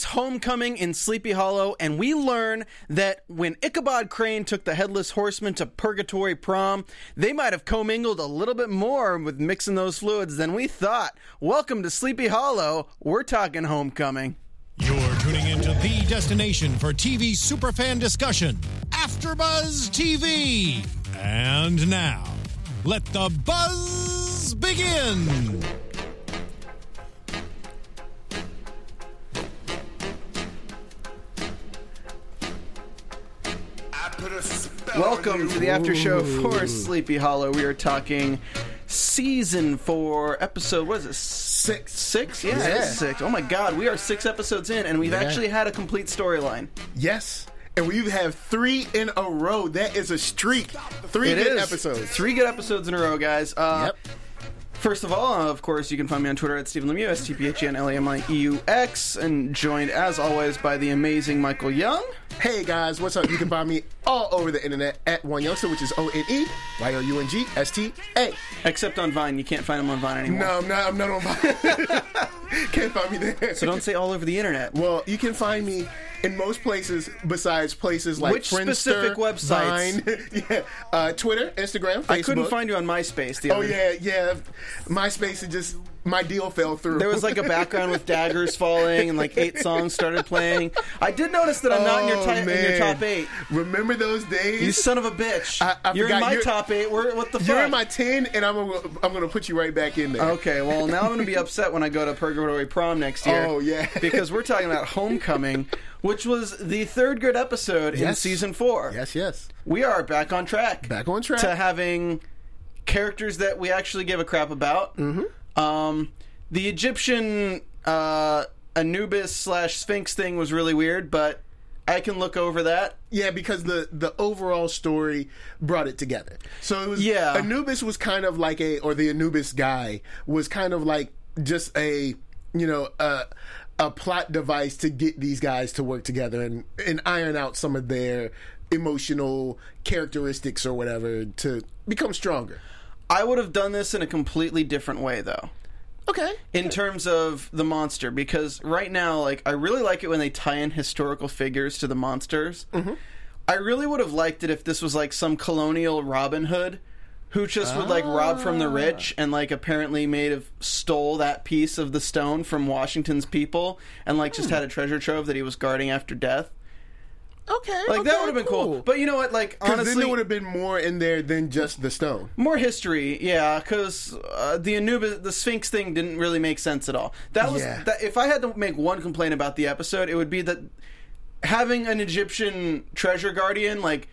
It's homecoming in Sleepy Hollow, and we learn that when Ichabod Crane took the Headless Horseman to Purgatory Prom, they might have commingled a little bit more with mixing those fluids than we thought. Welcome to Sleepy Hollow. We're talking homecoming. You're tuning into the destination for TV superfan discussion, AfterBuzz TV. And now, let the buzz begin. Welcome to the after show for Sleepy Hollow. We are talking season 4, episode, what is it? 6. 6? Yeah, it is 6. Oh my god, we are 6 episodes in, and we've actually had a complete storyline. Yes. And we've had 3 in a row. That is a streak. 3 good episodes. 3 good episodes in a row, guys. Yep. First of all, of course, you can find me on Twitter at Stephen Lemieux, STPHENLEMIEUX, and joined, as always, by the amazing Michael Young. Hey, guys, what's up? You can find me all over the internet at Onyoungsta, which is ONEYOUNGSTA. Except on Vine. You can't find him on Vine anymore. No, I'm not on Vine. Can't find me there. So don't say all over the internet. Well, you can find me in most places besides places like Friendster, Vine. Which specific websites? Yeah. Twitter, Instagram, Facebook. I couldn't find you on MySpace the other day. Yeah. MySpace, it just, my deal fell through. There was like a background with daggers falling and like 8 songs started playing. I did notice that I'm not in your top 8. Remember those days? You son of a bitch. You're in my top 8. What the fuck? You're in my 10 and I'm going to put you right back in there. Okay, well now I'm going to be upset when I go to Purgatory Prom next year. Oh, yeah. Because we're talking about Homecoming, which was the 3rd good episode in season 4. Yes, yes. We are back on track. Back on track. To having characters that we actually give a crap about. Mm-hmm. The Egyptian Anubis / Sphinx thing was really weird, but I can look over that. Yeah, because the overall story brought it together. So it was Anubis was kind of like the Anubis guy was kind of like just a plot device to get these guys to work together and iron out some of their emotional characteristics or whatever to become stronger. I would have done this in a completely different way, though. Okay. In terms of the monster, because right now, like, I really like it when they tie in historical figures to the monsters. Mm-hmm. I really would have liked it if this was, like, some colonial Robin Hood who just would, like, rob from the rich and, like, apparently stole that piece of the stone from Washington's people and, like, just had a treasure trove that he was guarding after death. Okay. Like, that would have been cool. But you know what, like, honestly... Because then there would have been more in there than just the stone. More history, yeah, because the Sphinx thing didn't really make sense at all. That was... Yeah. If I had to make one complaint about the episode, it would be that having an Egyptian treasure guardian, like,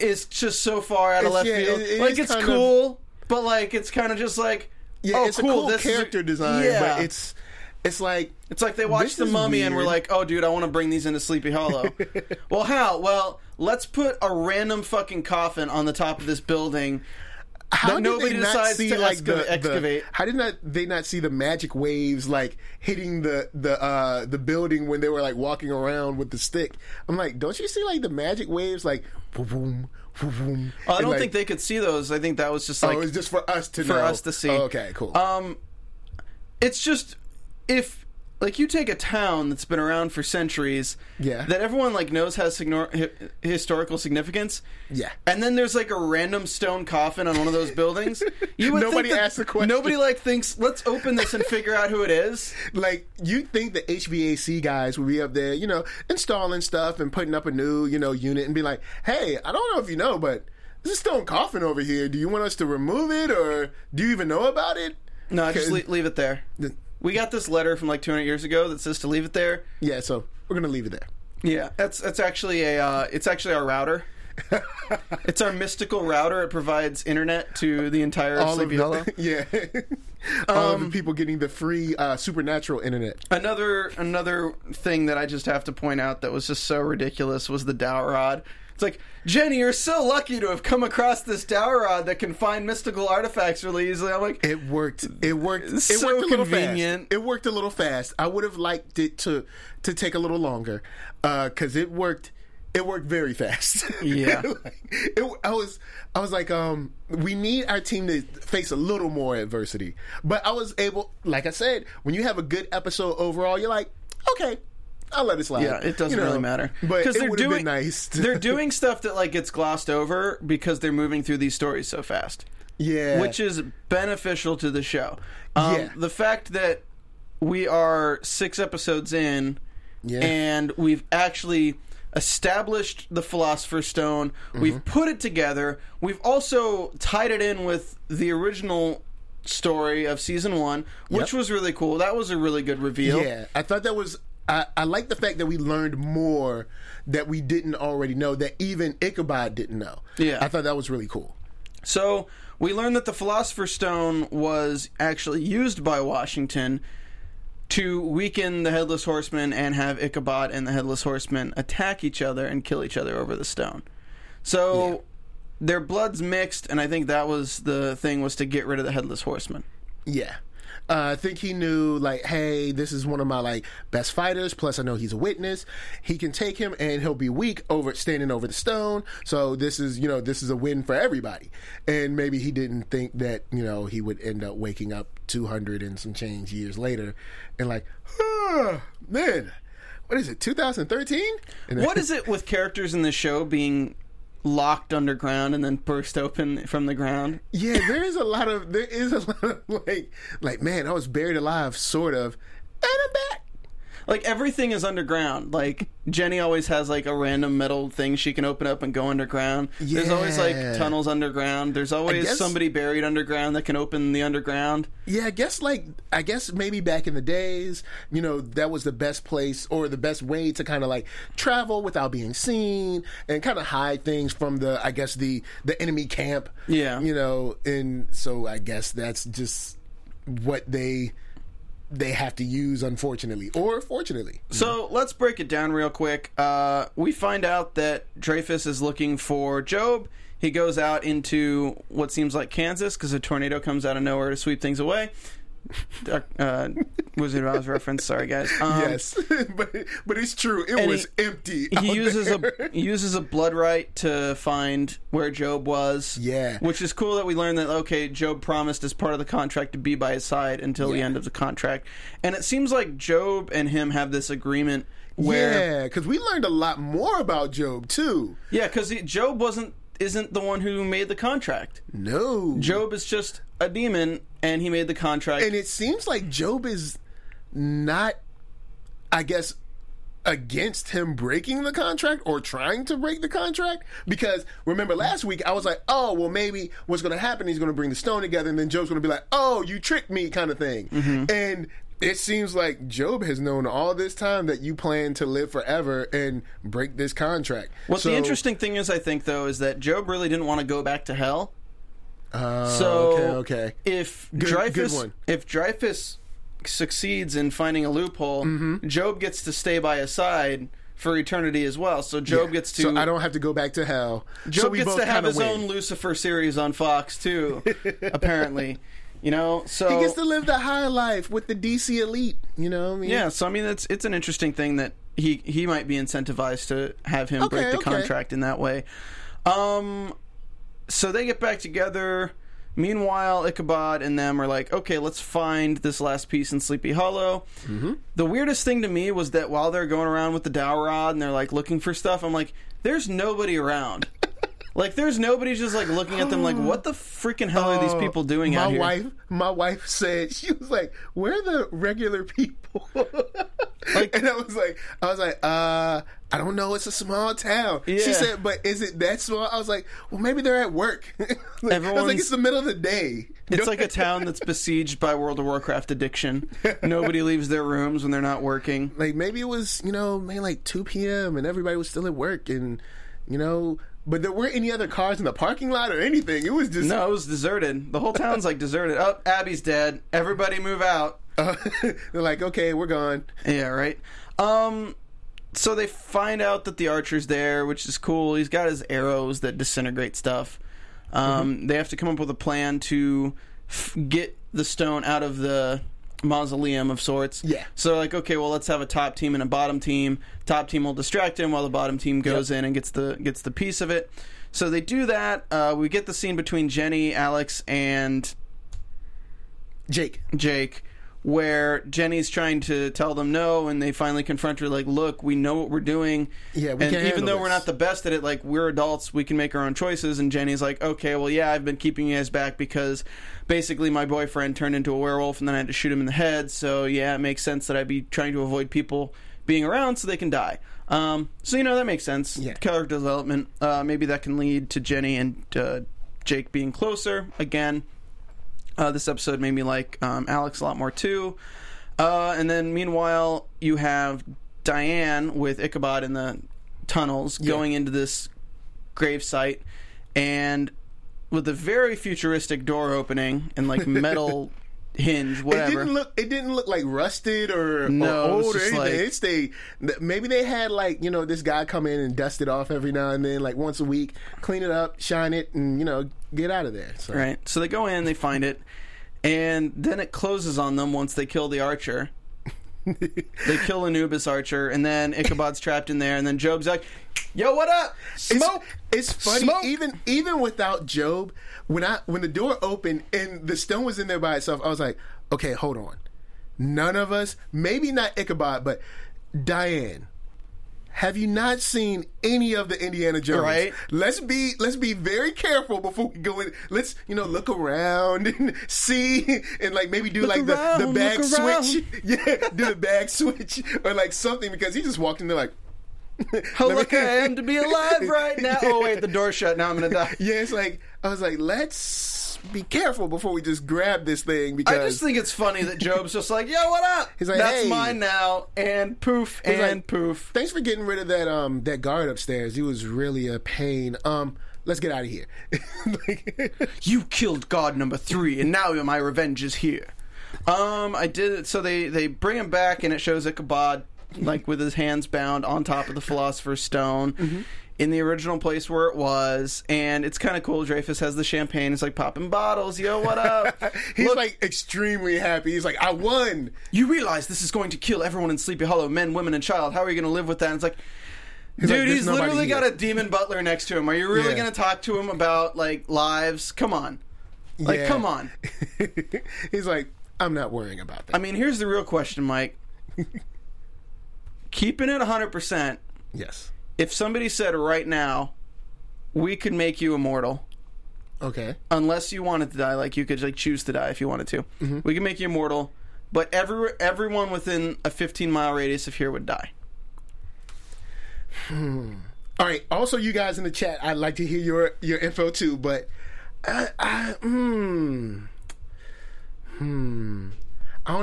is just so far out of left field. It's cool, but, like, it's kind of just like... Yeah, it's cool, a cool character design, but it's... It's like they watched The Mummy and were like, oh, dude, I want to bring these into Sleepy Hollow. Well, how? Well, let's put a random fucking coffin on the top of this building that nobody decides to excavate. How did they not see the magic waves, like, hitting the building when they were, like, walking around with the stick? I'm like, don't you see, like, the magic waves, like, boom, boom, boom. I don't think they could see those. I think that was just, like... Oh, it was just for us to know. For us to see. Oh, okay, cool. It's just... If, like, you take a town that's been around for centuries, that everyone, like, knows has historical significance, and then there's, like, a random stone coffin on one of those buildings, you would nobody think asks the question. Nobody, like, thinks, let's open this and figure out who it is. Like, you'd think the HVAC guys would be up there, you know, installing stuff and putting up a new, you know, unit and be like, hey, I don't know if you know, but there's a stone coffin over here. Do you want us to remove it, or do you even know about it? No, just leave it there. We got this letter from like 200 years ago that says to leave it there. Yeah, so we're going to leave it there. Yeah, that's actually it's actually our router. It's our mystical router. It provides internet to the entire Sleepy Hollow. Yeah. All of the people getting the free supernatural internet. Another thing that I just have to point out that was just so ridiculous was the dowel rod. It's like, Jenny, you're so lucky to have come across this dowel rod that can find mystical artifacts really easily. I'm like... It worked. It worked a little convenient. Fast. It worked a little fast. I would have liked it to take a little longer. Because it worked... It worked very fast. Yeah. I was like, we need our team to face a little more adversity. But I was able... Like I said, when you have a good episode overall, you're like, okay... I'll let it slide. Yeah, it doesn't really matter. But it would have been nice. They're doing stuff that like gets glossed over because they're moving through these stories so fast. Yeah. Which is beneficial to the show. Yeah. The fact that we are 6 episodes in and we've actually established the Philosopher's Stone, we've put it together, we've also tied it in with the original story of season 1, which was really cool. That was a really good reveal. Yeah, I thought that was... I like the fact that we learned more that we didn't already know, that even Ichabod didn't know. Yeah. I thought that was really cool. So, we learned that the Philosopher's Stone was actually used by Washington to weaken the Headless Horseman and have Ichabod and the Headless Horseman attack each other and kill each other over the stone. So, their blood's mixed, and I think that was the thing, was to get rid of the Headless Horseman. Yeah. I think he knew, like, hey, this is one of my, like, best fighters, plus I know he's a witness. He can take him, and he'll be weak over standing over the stone, so this is, you know, this is a win for everybody. And maybe he didn't think that, you know, he would end up waking up 200 and some change years later, and like, man, what is it, 2013? What is it with characters in the show being... locked underground and then burst open from the ground? Yeah, there is a lot of like man, I was buried alive, sort of, and I'm back. Like everything is underground. Like Jenny always has like a random metal thing she can open up and go underground. Yeah. There's always like tunnels underground. There's always somebody buried underground that can open the underground. Yeah, I guess maybe back in the days, you know, that was the best place or the best way to kind of like travel without being seen and kind of hide things from the, I guess, the enemy camp. Yeah. You know, and so I guess that's just what they have to use, unfortunately, or fortunately. So let's break it down real quick. We find out that Dreyfus is looking for Job. He goes out into what seems like Kansas because a tornado comes out of nowhere to sweep things away. Wizard of Oz reference. Sorry, guys. Yes, but it's true. It was empty. He uses a blood rite to find where Job was. Yeah, which is cool that we learned that. Okay, Job promised as part of the contract to be by his side until the end of the contract, and it seems like Job and him have this agreement. Where, yeah, because we learned a lot more about Job too. Yeah, because Job isn't the one who made the contract. No, Job is just a demon, and he made the contract. And it seems like Job is not, I guess, against him breaking the contract or trying to break the contract, because remember last week I was like, oh, well, maybe what's going to happen, he's going to bring the stone together, and then Job's going to be like, oh, you tricked me, kind of thing. And it seems like Job has known all this time that you plan to live forever and break this contract. Well, the interesting thing is, I think, though, is that Job really didn't want to go back to hell. So, okay. If Dreyfus succeeds in finding a loophole, Job gets to stay by his side for eternity as well. So Job gets to... So I don't have to go back to hell. Job gets to have his own Lucifer series on Fox, too, apparently. You know, so he gets to live the high life with the DC elite. You know what I mean? Yeah, so I mean, it's an interesting thing that he might be incentivized to have him break the contract in that way. So they get back together. Meanwhile, Ichabod and them are like, okay, let's find this last piece in Sleepy Hollow. The weirdest thing to me was that while they're going around with the dowel rod and they're like looking for stuff, I'm like, there's nobody around. Like, there's nobody just, like, looking at them like, what the freaking hell are these people doing out here? My wife said, she was like, where are the regular people? Like, and I was like, I don't know, it's a small town. Yeah. She said, but is it that small? I was like, well, maybe they're at work. Like, I was like, it's the middle of the day. It's like a town that's besieged by World of Warcraft addiction. Nobody leaves their rooms when they're not working. Like, maybe it was, you know, maybe like 2 p.m. and everybody was still at work and, you know... But there weren't any other cars in the parking lot or anything. It was just... No, it was deserted. The whole town's, like, deserted. Oh, Abby's dead. Everybody move out. They're like, okay, we're gone. Yeah, right. So they find out that the archer's there, which is cool. He's got his arrows that disintegrate stuff. They have to come up with a plan to get the stone out of the... mausoleum of sorts. Yeah. So like, okay, well, let's have a top team and a bottom team. Top team will distract him while the bottom team goes in and gets the piece of it. So they do that. We get the scene between Jenny, Alex, and Jake, where Jenny's trying to tell them no, and they finally confront her, like, look, we know what we're doing. Yeah, we can handle this. And even though we're not the best at it, like, we're adults, we can make our own choices. And Jenny's like, okay, well, yeah, I've been keeping you guys back because basically my boyfriend turned into a werewolf and then I had to shoot him in the head. So, yeah, it makes sense that I'd be trying to avoid people being around so they can die. So, you know, that makes sense. Yeah. Character development. Maybe that can lead to Jenny and Jake being closer again. This episode made me like Alex a lot more, too. And then, meanwhile, you have Diane with Ichabod in the tunnels going into this gravesite, and with a very futuristic door opening and, like, metal hinge, whatever. It didn't look like rusted or old or anything. Like, it stayed. Maybe they had, like, you know, this guy come in and dust it off every now and then, like once a week, clean it up, shine it, and, you know, get out of there. So. Right. So they go in, they find it, and then it closes on them once they kill the archer. They kill Anubis Archer, and then Ichabod's trapped in there, and then Job's like, yo, what up? Smoke! It's funny, smoke. Even without Job, when the door opened and the stone was in there by itself, I was like, okay, hold on. None of us, maybe not Ichabod, but Diane, have you not seen any of the Indiana Jones? Right. Let's be very careful before we go in. Let's, you know, look around and see, and like maybe do look like around, the bag switch. Yeah, do the bag switch or like something, because he just walked in there like, how lucky I am to be alive right now. Yeah. Oh wait, the door's shut. Now I'm gonna die. Yeah, it's like, I was like, let's be careful before we just grab this thing, because I just think it's funny that Job's just like, yo, what up? He's like, that's hey. Mine now, and poof, he's and like, poof. Thanks for getting rid of that guard upstairs. He was really a pain. Let's get out of here. Like, you killed God number 3, and now my revenge is here. I did it. So they bring him back, and it shows Ichabod, like, with his hands bound on top of the Philosopher's Stone, mm-hmm. in the original place where it was, and it's kind of cool. Dreyfus has the champagne. It's like popping bottles. Yo, what up? He's look, like, extremely happy. He's like, I won. You realize this is going to kill everyone in Sleepy Hollow, men, women, and child. How are you going to live with that? And it's like, he's dude, like, he's literally got a demon butler next to him. Are you really going to talk to him about, like, lives? Come on. Like, come on. He's like, I'm not worrying about that. I mean, here's the real question, Mike. Keeping it 100%. Yes. If somebody said right now, we could make you immortal. Okay. Unless you wanted to die, like you could like choose to die if you wanted to. Mm-hmm. We can make you immortal, but everyone within a 15-mile radius of here would die. All right. Also, you guys in the chat, I'd like to hear your info too, but I don't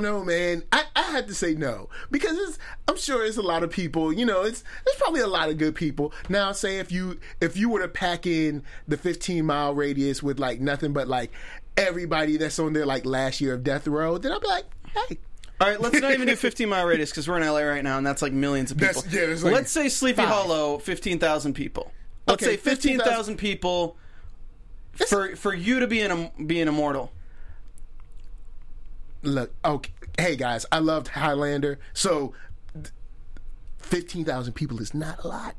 know, man. I had to say no, because I'm sure it's a lot of people. You know, there's probably a lot of good people. Now, say if you were to pack in the 15-mile radius with like nothing but like everybody that's on their like last year of death row, then I'd be like, hey. All right, let's not even do 15-mile radius, because we're in LA right now, and that's like millions of people. Like, let's say Sleepy Hollow, 15,000 people. Let's say 15,000 people for you to be an immortal. Look, okay. Hey guys, I loved Highlander. So 15,000 people is not a lot.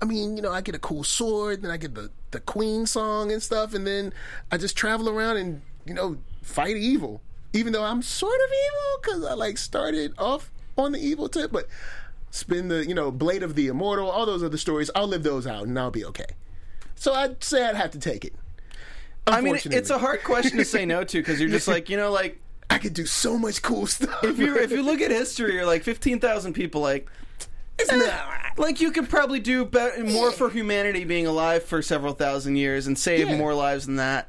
I mean, you know, I get a cool sword, then I get the Queen song and stuff, and then I just travel around and, you know, fight evil. Even though I'm sort of evil, because I like started off on the evil tip, but spin the, you know, Blade of the Immortal, all those other stories, I'll live those out and I'll be okay. So I'd say I'd have to take it. I mean, it's a hard question to say no to, because you're just like, you know, like, I could do so much cool stuff. If you look at history, you're like 15,000 people, like, it's not. Like, you could probably do more for humanity being alive for several thousand years and save more lives than that.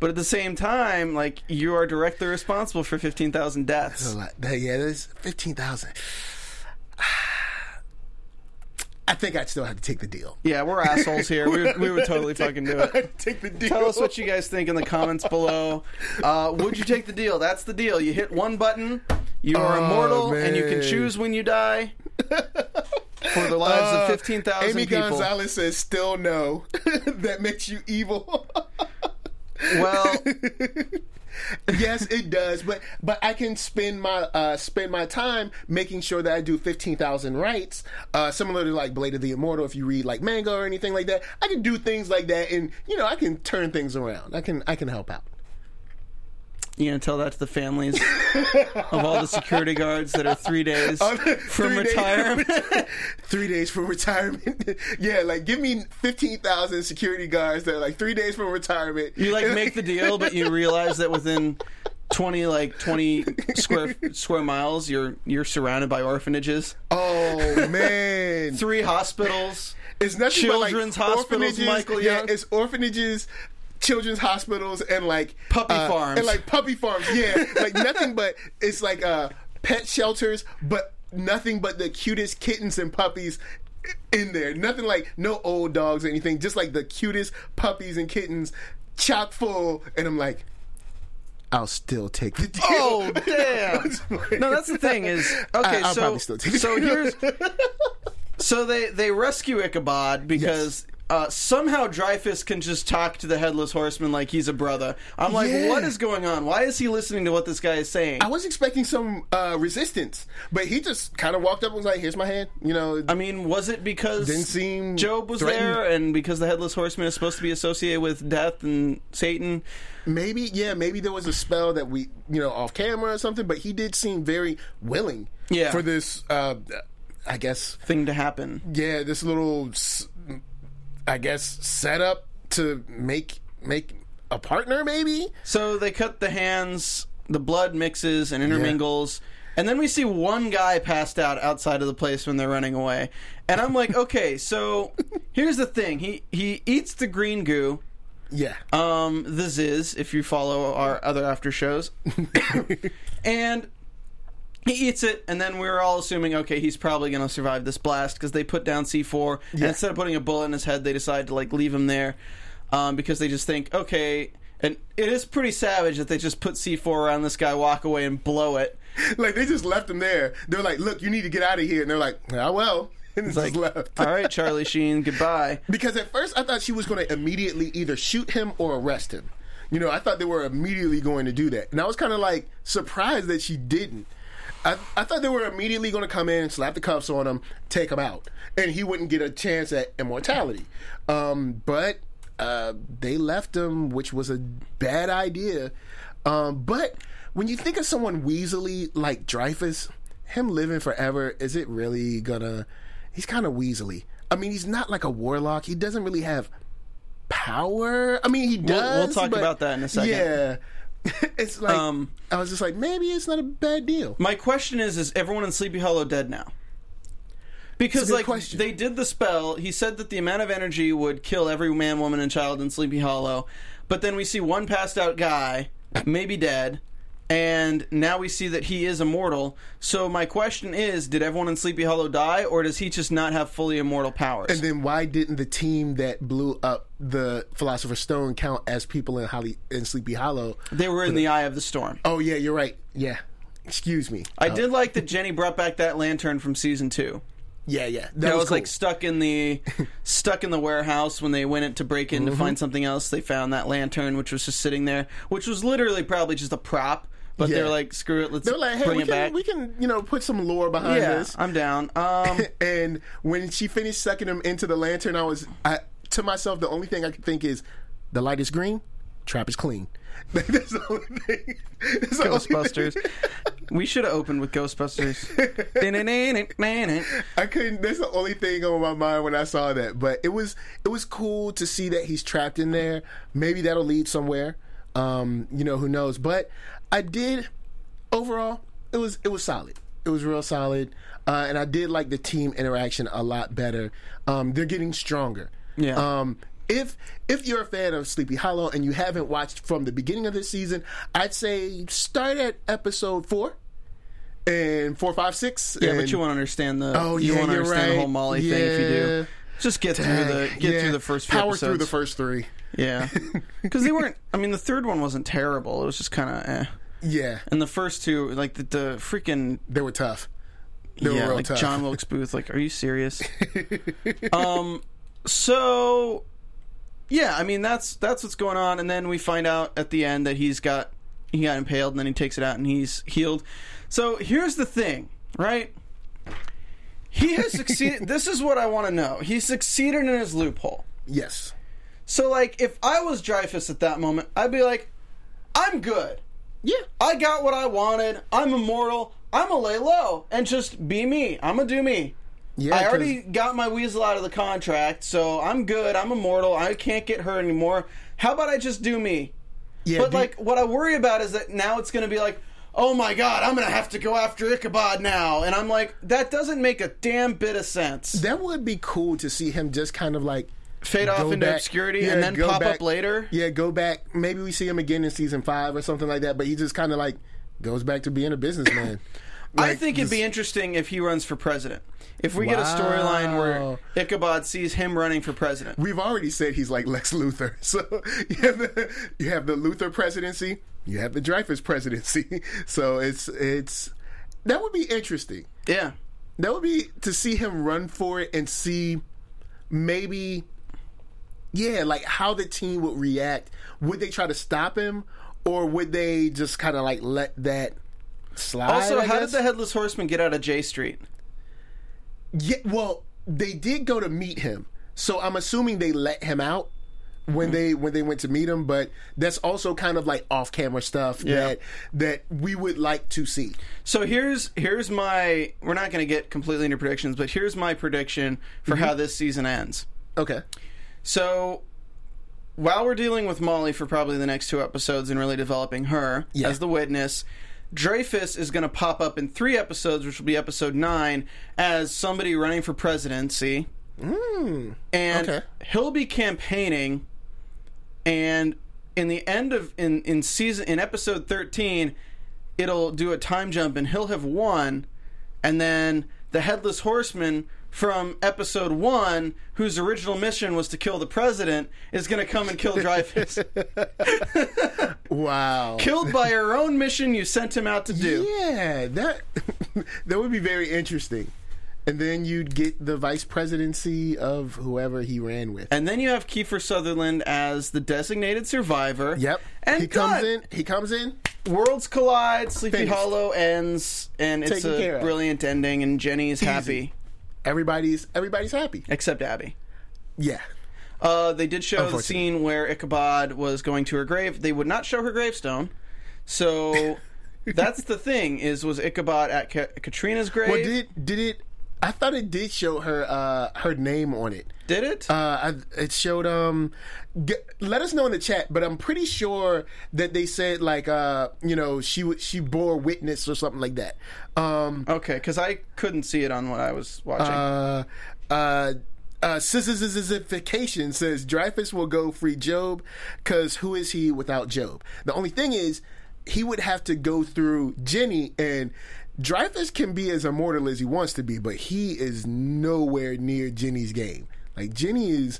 But at the same time, like, you are directly responsible for 15,000 deaths. That's a lot. Yeah, there's 15,000. I think I'd still have to take the deal. Yeah, we're assholes here. We would totally fucking do it. Take the deal. Tell us what you guys think in the comments below. Would you take the deal? That's the deal. You hit one button, you are immortal, man. And you can choose when you die. For the lives of 15,000 people. Amy Gonzalez says, still no. That makes you evil. Well... Yes, it does, but I can spend my time making sure that I do 15,000 rites, similar to like Blade of the Immortal. If you read like manga or anything like that, I can do things like that, and you know I can turn things around. I can help out. You gonna tell that to the families of all the security guards that are 3 days from retirement? 3 days from retirement. Yeah, like give me 15,000 security guards that are like 3 days from retirement. You like make the deal, but you realize that within 20 square miles, you're surrounded by orphanages. Oh man, 3 hospitals. It's nothing children's but like hospitals. Michael Young. Yeah, it's orphanages. Children's hospitals and like puppy farms yeah, like nothing but it's like pet shelters, but nothing but the cutest kittens and puppies in there. Nothing like no old dogs or anything, just like the cutest puppies and kittens, chock full. And I'm like, I'll still take the deal. Oh damn! No, that's the thing is okay. I'll probably still take the deal. So they rescue Ichabod because. Yes. Somehow Dreyfus can just talk to the Headless Horseman like he's a brother. I'm like, yeah. What is going on? Why is he listening to what this guy is saying? I was expecting some resistance, but he just kind of walked up and was like, here's my hand. You know, I mean, was it because didn't seem Job was threatened. There and because the Headless Horseman is supposed to be associated with death and Satan? Maybe, yeah, maybe there was a spell that we, you know, off camera or something, but he did seem very willing for this, I guess, thing to happen. Yeah, this little... I guess set up to make a partner, maybe. So they cut the hands, the blood mixes and intermingles, and then we see one guy passed out outside of the place when they're running away. And I'm like, okay, so here's the thing: he eats the green goo. Yeah. The Ziz, if you follow our other after shows, and. He eats it, and then we're all assuming, okay, he's probably going to survive this blast, because they put down C4, and instead of putting a bullet in his head, they decide to, like, leave him there, because they just think, okay, and it is pretty savage that they just put C4 around this guy, walk away, and blow it. Like, they just left him there. They're like, look, you need to get out of here, and they're like, I will. And it's like, left. All right, Charlie Sheen, goodbye. Because at first, I thought she was going to immediately either shoot him or arrest him. You know, I thought they were immediately going to do that, and I was kind of, like, surprised that she didn't. I thought they were immediately going to come in and slap the cuffs on him, take him out, and he wouldn't get a chance at immortality. But they left him, which was a bad idea. But when you think of someone weaselly like Dreyfus, him living forever, is it really gonna... He's kind of weaselly. I mean, he's not like a warlock. He doesn't really have power. I mean, he does. We'll talk about that in a second. Yeah. It's like I was just like, maybe it's not a bad deal. My question is everyone in Sleepy Hollow dead now? Because like question. They did the spell. He said that the amount of energy would kill every man, woman, and child in Sleepy Hollow. But then we see one passed out guy, maybe dead, and now we see that he is immortal. So my question is, did everyone in Sleepy Hollow die, or does he just not have fully immortal powers? And then why didn't the team that blew up the Philosopher's Stone count as people in Sleepy Hollow? They were in the eye of the storm. Oh, yeah, you're right. Yeah. Excuse me. I did like that Jenny brought back that lantern from season 2. Yeah, yeah. That was cool. Like stuck in the warehouse when they went in to break in to find something else. They found that lantern, which was just sitting there, which was literally probably just a prop. But they're like, screw it, let's bring it back. We can, you know, put some lore behind this. I'm down. And when she finished sucking him into the lantern, I to myself, the only thing I could think is, the light is green, trap is clean. That's the only thing. That's Ghostbusters. We should have opened with Ghostbusters. I couldn't. That's the only thing on my mind when I saw that. But it was cool to see that he's trapped in there. Maybe that'll lead somewhere. You know, who knows? But I did. Overall, it was solid. It was real solid, and I did like the team interaction a lot better. They're getting stronger. Yeah. If you're a fan of Sleepy Hollow and you haven't watched from the beginning of this season, I'd say start at episode 4 and 4, 5, 6. Yeah, but you won't understand the the whole Molly thing if you do. Just get through the first few episodes. Power through the first 3. Yeah, because they weren't. I mean, the third one wasn't terrible. It was just kind of yeah. And the first 2, like the freaking, they were tough. They were real like tough. John Wilkes Booth. Like, are you serious? So. Yeah, I mean that's what's going on, and then we find out at the end that he got impaled, and then he takes it out and he's healed. So here's the thing, right? He has succeeded. This is what I want to know. He succeeded in his loophole. Yes. So like, if I was Dreyfus at that moment, I'd be like, I'm good. Yeah. I got what I wanted. I'm immortal. I'm going to lay low and just be me. I'm going to do me. Yeah, I already got my weasel out of the contract, so I'm good. I'm immortal. I can't get hurt anymore. How about I just do me? Yeah, but, like, what I worry about is that now it's going to be like, oh, my God, I'm going to have to go after Ichabod now. And I'm like, that doesn't make a damn bit of sense. That would be cool to see him just kind of, like, fade off into obscurity and then pop up later. Yeah, go back. Maybe we see him again in season 5 or something like that, but he just kind of, like, goes back to being a businessman. Like, I think it'd be interesting if he runs for president. If we get a storyline where Ichabod sees him running for president. We've already said he's like Lex Luthor. So you have the Luthor presidency, you have the Dreyfus presidency. So it's that would be interesting. Yeah. That would be to see him run for it and see maybe like how the team would react. Would they try to stop him or would they just kind of like let that slide? Also, how did the Headless Horseman get out of J Street? Yeah, well, they did go to meet him, so I'm assuming they let him out when they went to meet him. But that's also kind of like off camera stuff that we would like to see. So here's my we're not going to get completely into predictions, but here's my prediction for how this season ends. Okay. So while we're dealing with Molly for probably the next 2 episodes and really developing her as the witness, Dreyfus is going to pop up in 3 episodes, which will be episode 9, as somebody running for presidency. And he'll be campaigning, and in the end of in episode 13, it'll do a time jump and he'll have won, and then the Headless Horseman from episode 1, whose original mission was to kill the president, is going to come and kill Dreyfus. Wow. Killed by her own mission you sent him out to do. Yeah, that would be very interesting. And then you'd get the vice presidency of whoever he ran with. And then you have Kiefer Sutherland as the designated survivor. Yep. And he comes in. Worlds collide, Sleepy Hollow ends, and it's a brilliant ending, and Jenny's happy. Everybody's happy. Except Abby. Yeah. They did show the scene where Ichabod was going to her grave. They would not show her gravestone. So that's the thing, was Ichabod at Katrina's grave? Well, did it... I thought it did show her name on it. Did it? It showed... let us know in the chat, but I'm pretty sure that they said, like, she bore witness or something like that. Okay, because I couldn't see it on what I was watching. Sissification says, Dreyfus will go free Job, because who is he without Job? The only thing is, he would have to go through Jenny, and Dreyfus can be as immortal as he wants to be, but he is nowhere near Jenny's game. Like, Jenny is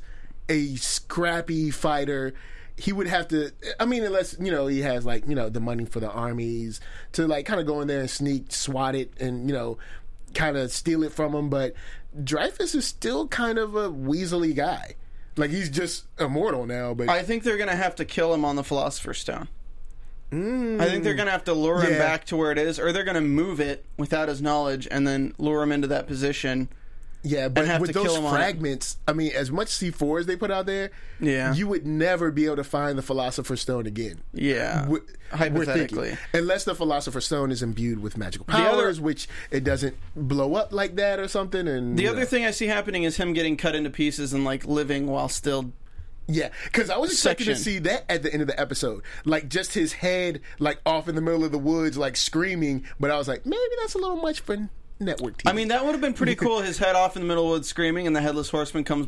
a scrappy fighter. He would have to, I mean, unless, he has, like, the money for the armies to, like, kind of go in there and sneak, swat it, and, kind of steal it from him. But Dreyfus is still kind of a weaselly guy. Like, he's just immortal now. But I think they're going to have to kill him on the Philosopher's Stone. I think they're going to have to lure him back to where it is, or they're going to move it without his knowledge and then lure him into that position. Yeah, but with those fragments, I mean, as much C4 as they put out there, you would never be able to find the Philosopher's Stone again. Yeah, hypothetically. Unless the Philosopher's Stone is imbued with magical powers, which it doesn't blow up like that or something. And the other thing I see happening is him getting cut into pieces and, like, living while still... Yeah, because I was expecting to see that at the end of the episode. Like, just his head, like, off in the middle of the woods, like, screaming. But I was like, maybe that's a little much for network TV. I mean, that would have been pretty cool, his head off in the middle of the woods screaming, and the Headless Horseman comes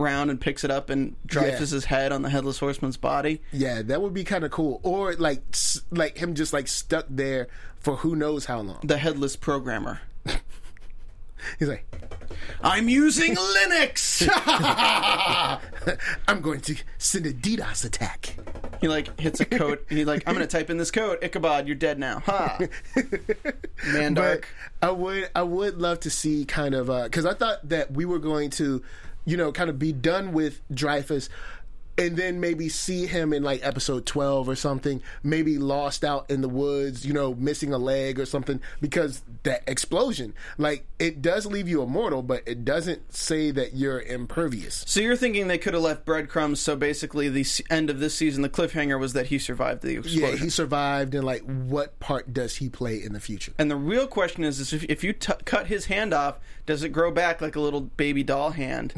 around and picks it up and drives his head on the Headless Horseman's body. Yeah, that would be kind of cool. Or, like him just, like, stuck there for who knows how long. The Headless Programmer. He's like, I'm using Linux. I'm going to send a DDoS attack. He like hits a code. He's like, I'm going to type in this code. Ichabod, you're dead now. Ha. Mandark. But I would love to see kind of because I thought that we were going to, kind of be done with Dreyfus and then maybe see him in like episode 12 or something, maybe lost out in the woods, you know, missing a leg or something, because that explosion, like, it does leave you immortal, but it doesn't say that you're impervious. So you're thinking they could have left breadcrumbs, so basically the end of this season, the cliffhanger was that he survived the explosion. Yeah, he survived, and like, what part does he play in the future? And the real question is if you cut his hand off, does it grow back like a little baby doll hand?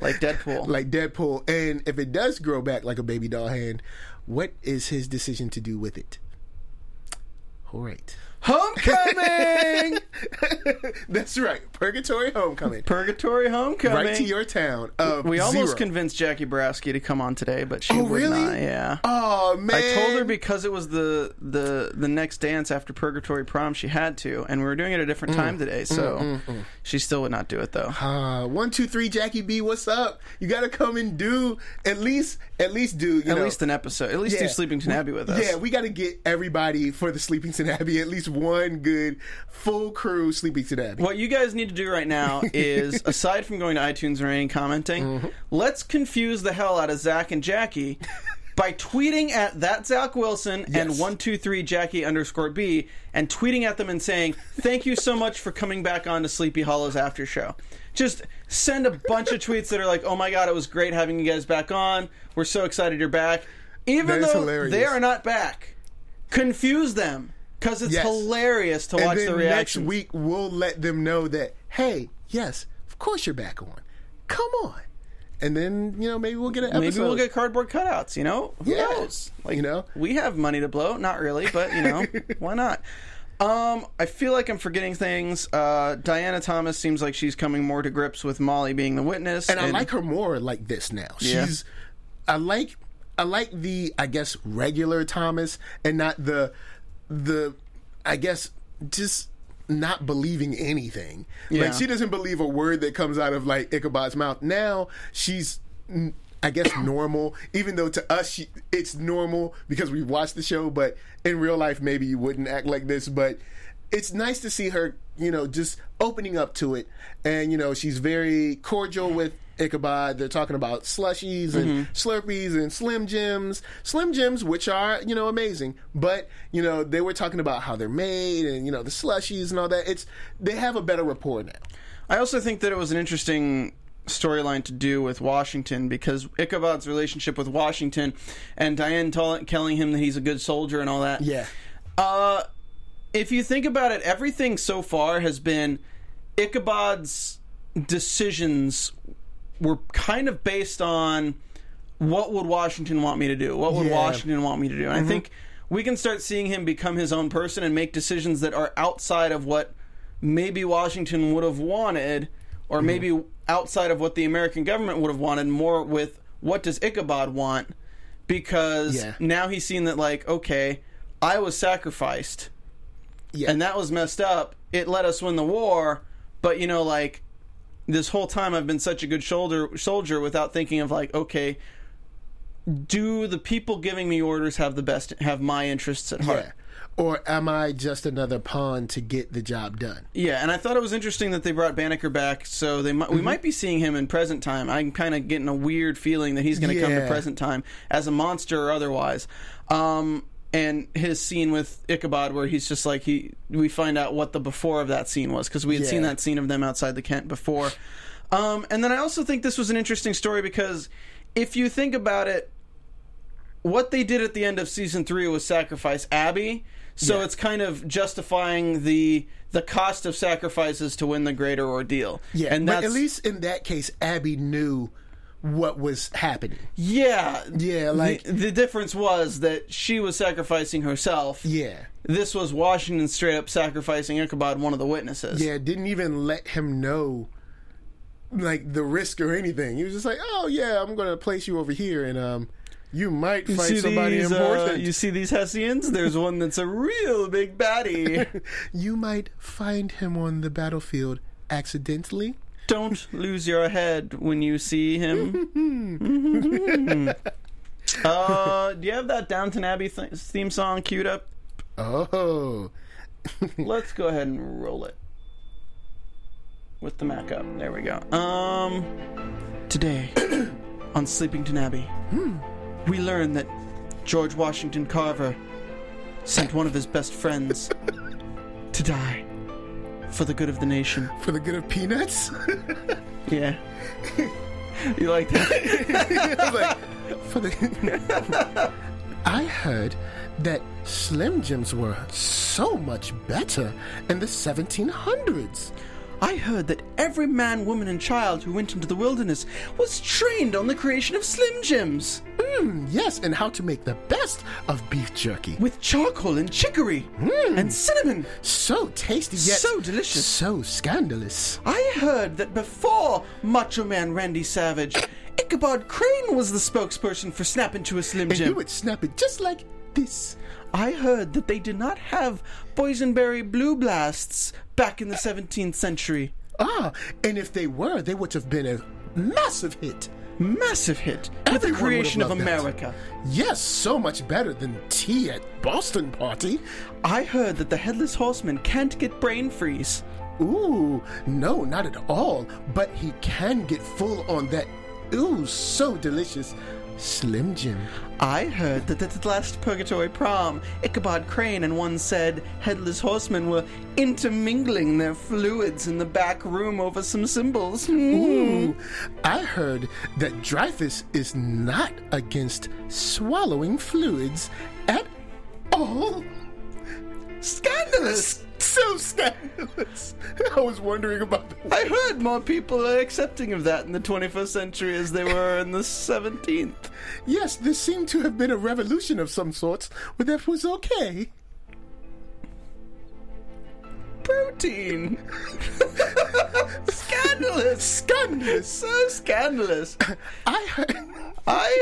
Like Deadpool. Like Deadpool. And if it does grow back like a baby doll hand, what is his decision to do with it? All right. Homecoming! That's right. Purgatory Homecoming. Purgatory Homecoming. Right to your town. We almost convinced Jackie Borowski to come on today, but she would not. Yeah. Oh, man. I told her because it was the next dance after Purgatory Prom, she had to, and we were doing it at a different time today, so she still would not do it, though. 1, 2, 3, Jackie B, what's up? You got to come and do at least do, you know. At least an episode. At least do Sleepington Abbey with us. Yeah, we got to get everybody for the Sleepington Abbey at least one good full crew Sleepington Abbey. What you guys need to do right now is, aside from going to iTunes and rating, commenting, let's confuse the hell out of Zach and Jackie by tweeting at that Zach Wilson and 123 Jackie _B and tweeting at them and saying, "Thank you so much for coming back on to Sleepy Hollow's after show." Just send a bunch of tweets that are like, "Oh my god, it was great having you guys back on. We're so excited you're back." Even though they are not back, confuse them. Because it's hilarious to watch the reaction. Next week, we'll let them know that, hey, yes, of course you're back on. Come on. And then, you know, maybe we'll get an episode. Maybe we'll get cardboard cutouts, you know? Who knows? Like, you know? We have money to blow. Not really, but, you know, why not? I feel like I'm forgetting things. Diana Thomas seems like she's coming more to grips with Molly being the witness. And I like her more like this now. Yeah. She's... I like the, I guess, regular Thomas and not the I guess just not believing anything. Like, she doesn't believe a word that comes out of like Ichabod's mouth. Now she's, I guess, normal, even though to us it's normal because we've watched the show, but in real life maybe you wouldn't act like this. But it's nice to see her, you know, just opening up to it. And, you know, she's very cordial with Ichabod. They're talking about slushies and Slurpees and Slim Jims, which are, you know, amazing. But, you know, they were talking about how they're made and, you know, the slushies and all that. They have a better rapport now. I also think that it was an interesting storyline to do with Washington, because Ichabod's relationship with Washington and Diane telling him that he's a good soldier and all that. Yeah. If you think about it, everything so far has been Ichabod's decisions were kind of based on what would Washington want me to do? What would Washington want me to do? And I think we can start seeing him become his own person and make decisions that are outside of what maybe Washington would have wanted, or maybe outside of what the American government would have wanted, more with what does Ichabod want? Because now he's seen that, like, okay, I was sacrificed. Yeah. And that was messed up. It let us win the war, but, you know, like, this whole time I've been such a good soldier without thinking of, like, okay, do the people giving me orders have my interests at heart? Or am I just another pawn to get the job done? Yeah, and I thought it was interesting that they brought Banneker back, so we might be seeing him in present time. I'm kind of getting a weird feeling that he's going to come to present time as a monster or otherwise. And his scene with Ichabod, where he's just like, we find out what the before of that scene was, because we had seen that scene of them outside the Kent before. And then I also think this was an interesting story, because if you think about it, what they did at the end of season 3 was sacrifice Abby, so it's kind of justifying the cost of sacrifices to win the greater ordeal. Yeah, and but at least in that case, Abby knew what was happening. Yeah, like, the difference was that she was sacrificing herself. Yeah. This was Washington straight up sacrificing Ichabod, one of the witnesses. Yeah, didn't even let him know, like, the risk or anything. He was just like, oh yeah, I'm gonna place you over here, and you might fight somebody important. You see these Hessians? There's one that's a real big baddie. You might find him on the battlefield accidentally. Don't lose your head when you see him. Do you have that Downton Abbey theme song queued up? Oh. Let's go ahead and roll it. With the Mac up. There we go. Today on Sleepington Abbey. We learn that George Washington Carver sent one of his best friends to die for the good of the nation. For the good of peanuts? Yeah. You like that? I heard that Slim Jims were so much better in the 1700s. I heard that every man, woman, and child who went into the wilderness was trained on the creation of Slim Jims. Yes, and how to make the best of beef jerky. With charcoal and chicory and cinnamon. So tasty yet so delicious. So scandalous. I heard that before Macho Man Randy Savage, Ichabod Crane was the spokesperson for snap into a Slim Jim. And he would snap it just like this. I heard that they did not have boysenberry blue blasts back in the 17th century. Ah, and if they were, they would have been a massive hit. Massive hit. With the creation of America. That. Yes, so much better than tea at Boston party. I heard that the Headless Horseman can't get brain freeze. Ooh, no, not at all. But he can get full on that, ooh, so delicious Slim Jim. I heard that at the last Purgatory Prom, Ichabod Crane and one said Headless Horsemen were intermingling their fluids in the back room over some symbols. Ooh, I heard that Dreyfus is not against swallowing fluids at all. Scandalous! So scandalous. I was wondering about that. I heard more people are accepting of that in the 21st century as they were in the 17th. Yes, there seemed to have been a revolution of some sorts where that was okay. Protein. Scandalous. Scandalous. So scandalous. I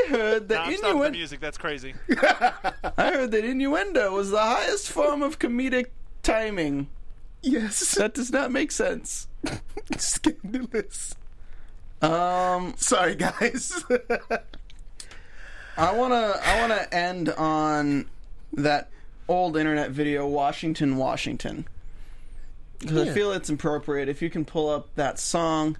heard that innuendo... Stop the music, that's crazy. I heard that innuendo was the highest form of comedic timing. Yes. That does not make sense. Scandalous. Sorry, guys. I wanna end on that old internet video, Washington, Washington. Because I feel it's appropriate. If you can pull up that song...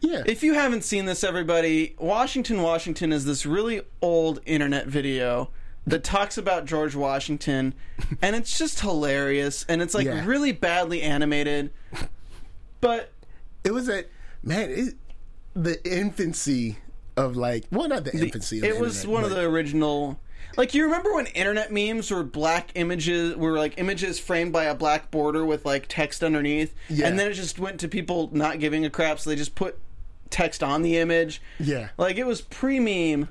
Yeah. If you haven't seen this, everybody, Washington, Washington is this really old internet video that talks about George Washington, and it's just hilarious, and it's like really badly animated, but it was a the infancy of like, well, not the infancy. It was one of the original. Like, you remember when internet memes were black images, were like images framed by a black border with like text underneath, and then it just went to people not giving a crap, so they just put text on the image. Yeah, like it was pre-meme.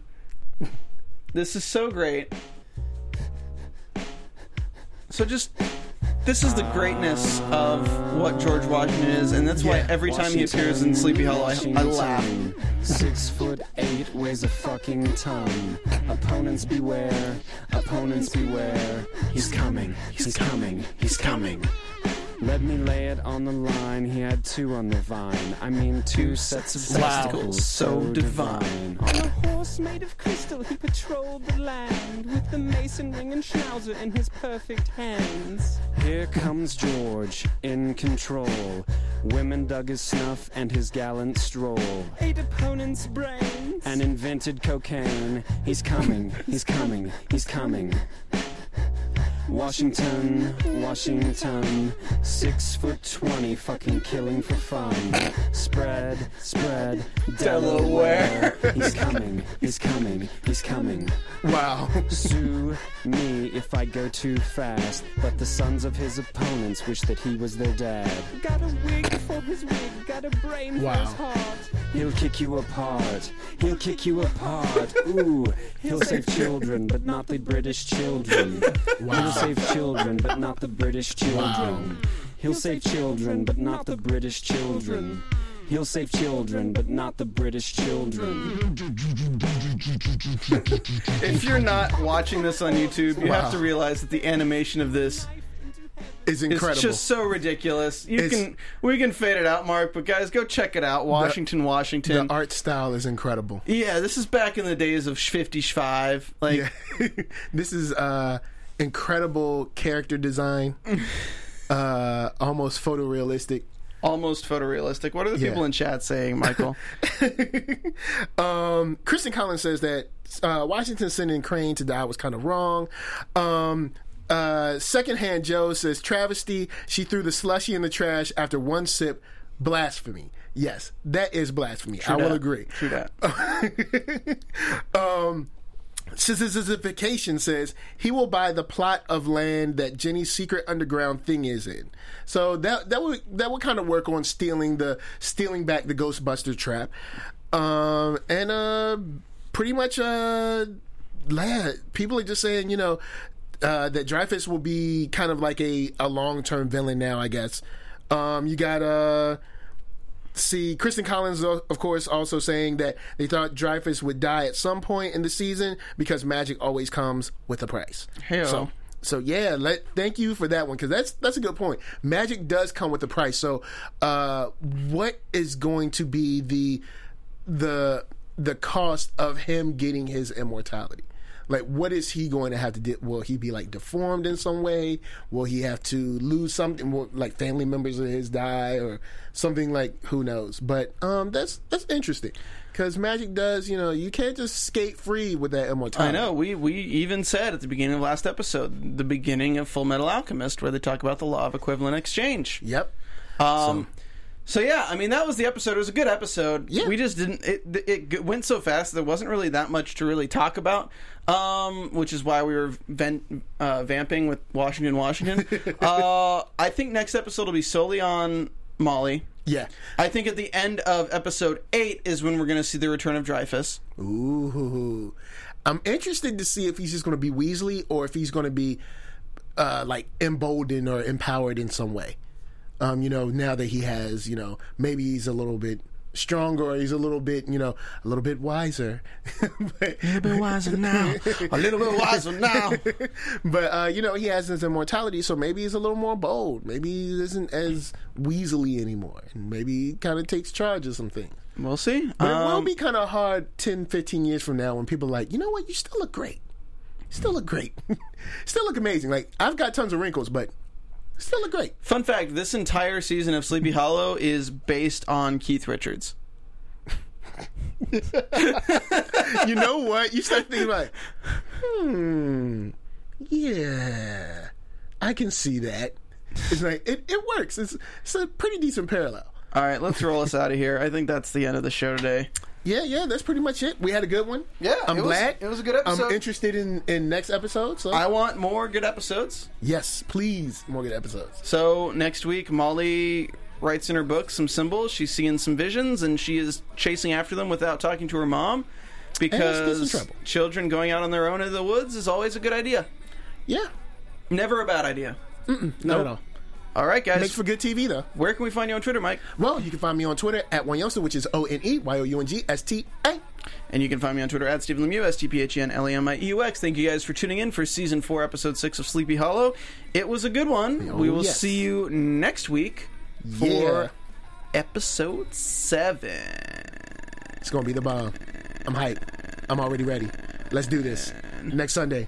This is so great. So just, this is the greatness of what George Washington is, and that's why every time he appears in Sleepy Hollow, I laugh. 6'8", weighs a fucking ton. Opponents beware, opponents beware. He's coming, he's coming, he's coming. Let me lay it on the line. He had two on the vine. I mean, two sets of testicles so divine. On a horse made of crystal, he patrolled the land with the mason ring and schnauzer in his perfect hands. Here comes George, in control. Women dug his snuff and his gallant stroll. Eight opponents' brains and invented cocaine. He's coming, he's coming, he's coming. Washington, Washington, 6'20", fucking killing for fun. Spread, spread, Delaware. He's coming, he's coming, he's coming. Wow. Sue me if I go too fast, but the sons of his opponents wish that he was their dad. Got a wig for his wig, got a brain for his heart. He'll kick you apart, he'll kick you apart. Ooh, he'll save children, but not the British children. Wow. He'll save children, but not the British children. Wow. He'll save children, but not the British children. He'll save children, but not the British children. If you're not watching this on YouTube, you have to realize that the animation of this is incredible. It's just so ridiculous. We can fade it out, Mark, but guys, go check it out. Washington, Washington. The art style is incredible. Yeah, this is back in the days of 55. Like, yeah. This is... incredible character design, almost photorealistic. almost photorealistic. What are the people in chat saying, Michael? Kristen Collins says that Washington sending Crane to die was kind of wrong. Secondhand Joe says travesty. She threw the slushy in the trash after one sip. Blasphemy. Yes, that is blasphemy. True, I will agree. True that. Sissification says he will buy the plot of land that Jenny's secret underground thing is in. So that would kind of work on stealing back the Ghostbuster trap, and pretty much people are just saying that Dreyfus will be kind of like a long term villain now, I guess. You got see Kristen Collins, of course, also saying that they thought Dreyfus would die at some point in the season because magic always comes with a price. Hell. So yeah, thank you for that one, because that's a good point. Magic does come with a price. So what is going to be the cost of him getting his immortality? Like, what is he going to have to do? Will he be, like, deformed in some way? Will he have to lose something? Will, like, family members of his die or something? Like, who knows? But that's interesting, because magic does, you can't just skate free with that immortality. I know. We even said at the beginning of last episode, the beginning of Full Metal Alchemist, where they talk about the law of equivalent exchange. Yep. So yeah, I mean, that was the episode. It was a good episode. Yeah. We just didn't... It went so fast, there wasn't really that much to really talk about, which is why we were vamping with Washington. I think next episode will be solely on Molly. Yeah. I think at the end of episode 8 is when we're going to see the return of Dreyfus. Ooh. I'm interested to see if he's just going to be Weasley or if he's going to be, emboldened or empowered in some way. Now that he has, maybe he's a little bit stronger, or he's a little bit wiser. But, a little bit wiser now. But, he has his immortality, so maybe he's a little more bold. Maybe he isn't as weaselly anymore. And maybe he kind of takes charge of some things. We'll see. But it will be kind of hard 10, 15 years from now when people are like, you know what? You still look great. Still look great. Still look amazing. Like, I've got tons of wrinkles, but... Still look great. Fun fact, this entire season of Sleepy Hollow is based on Keith Richards. You know what? You start thinking like, yeah, I can see that. It's like, it works. It's a pretty decent parallel. All right, let's roll us out of here. I think that's the end of the show today. Yeah, that's pretty much it. We had a good one. Yeah, I'm glad. It was a good episode. I'm interested in next episode. So I want more good episodes. Yes, please, more good episodes. So next week, Molly writes in her book some symbols. She's seeing some visions, and she is chasing after them without talking to her mom, because children going out on their own in the woods is always a good idea. Yeah. Never a bad idea. Not at all. All right, guys. Makes for good TV, though. Where can we find you on Twitter, Mike? Well, you can find me on Twitter at Onyungsta, which is OneYoungsta. And you can find me on Twitter at Stephen Lemieux, StephenLemieux. Thank you guys for tuning in for Season 4, Episode 6 of Sleepy Hollow. It was a good one. We will see you next week for Episode 7. It's going to be the bomb. I'm hyped. I'm already ready. Let's do this. Next Sunday.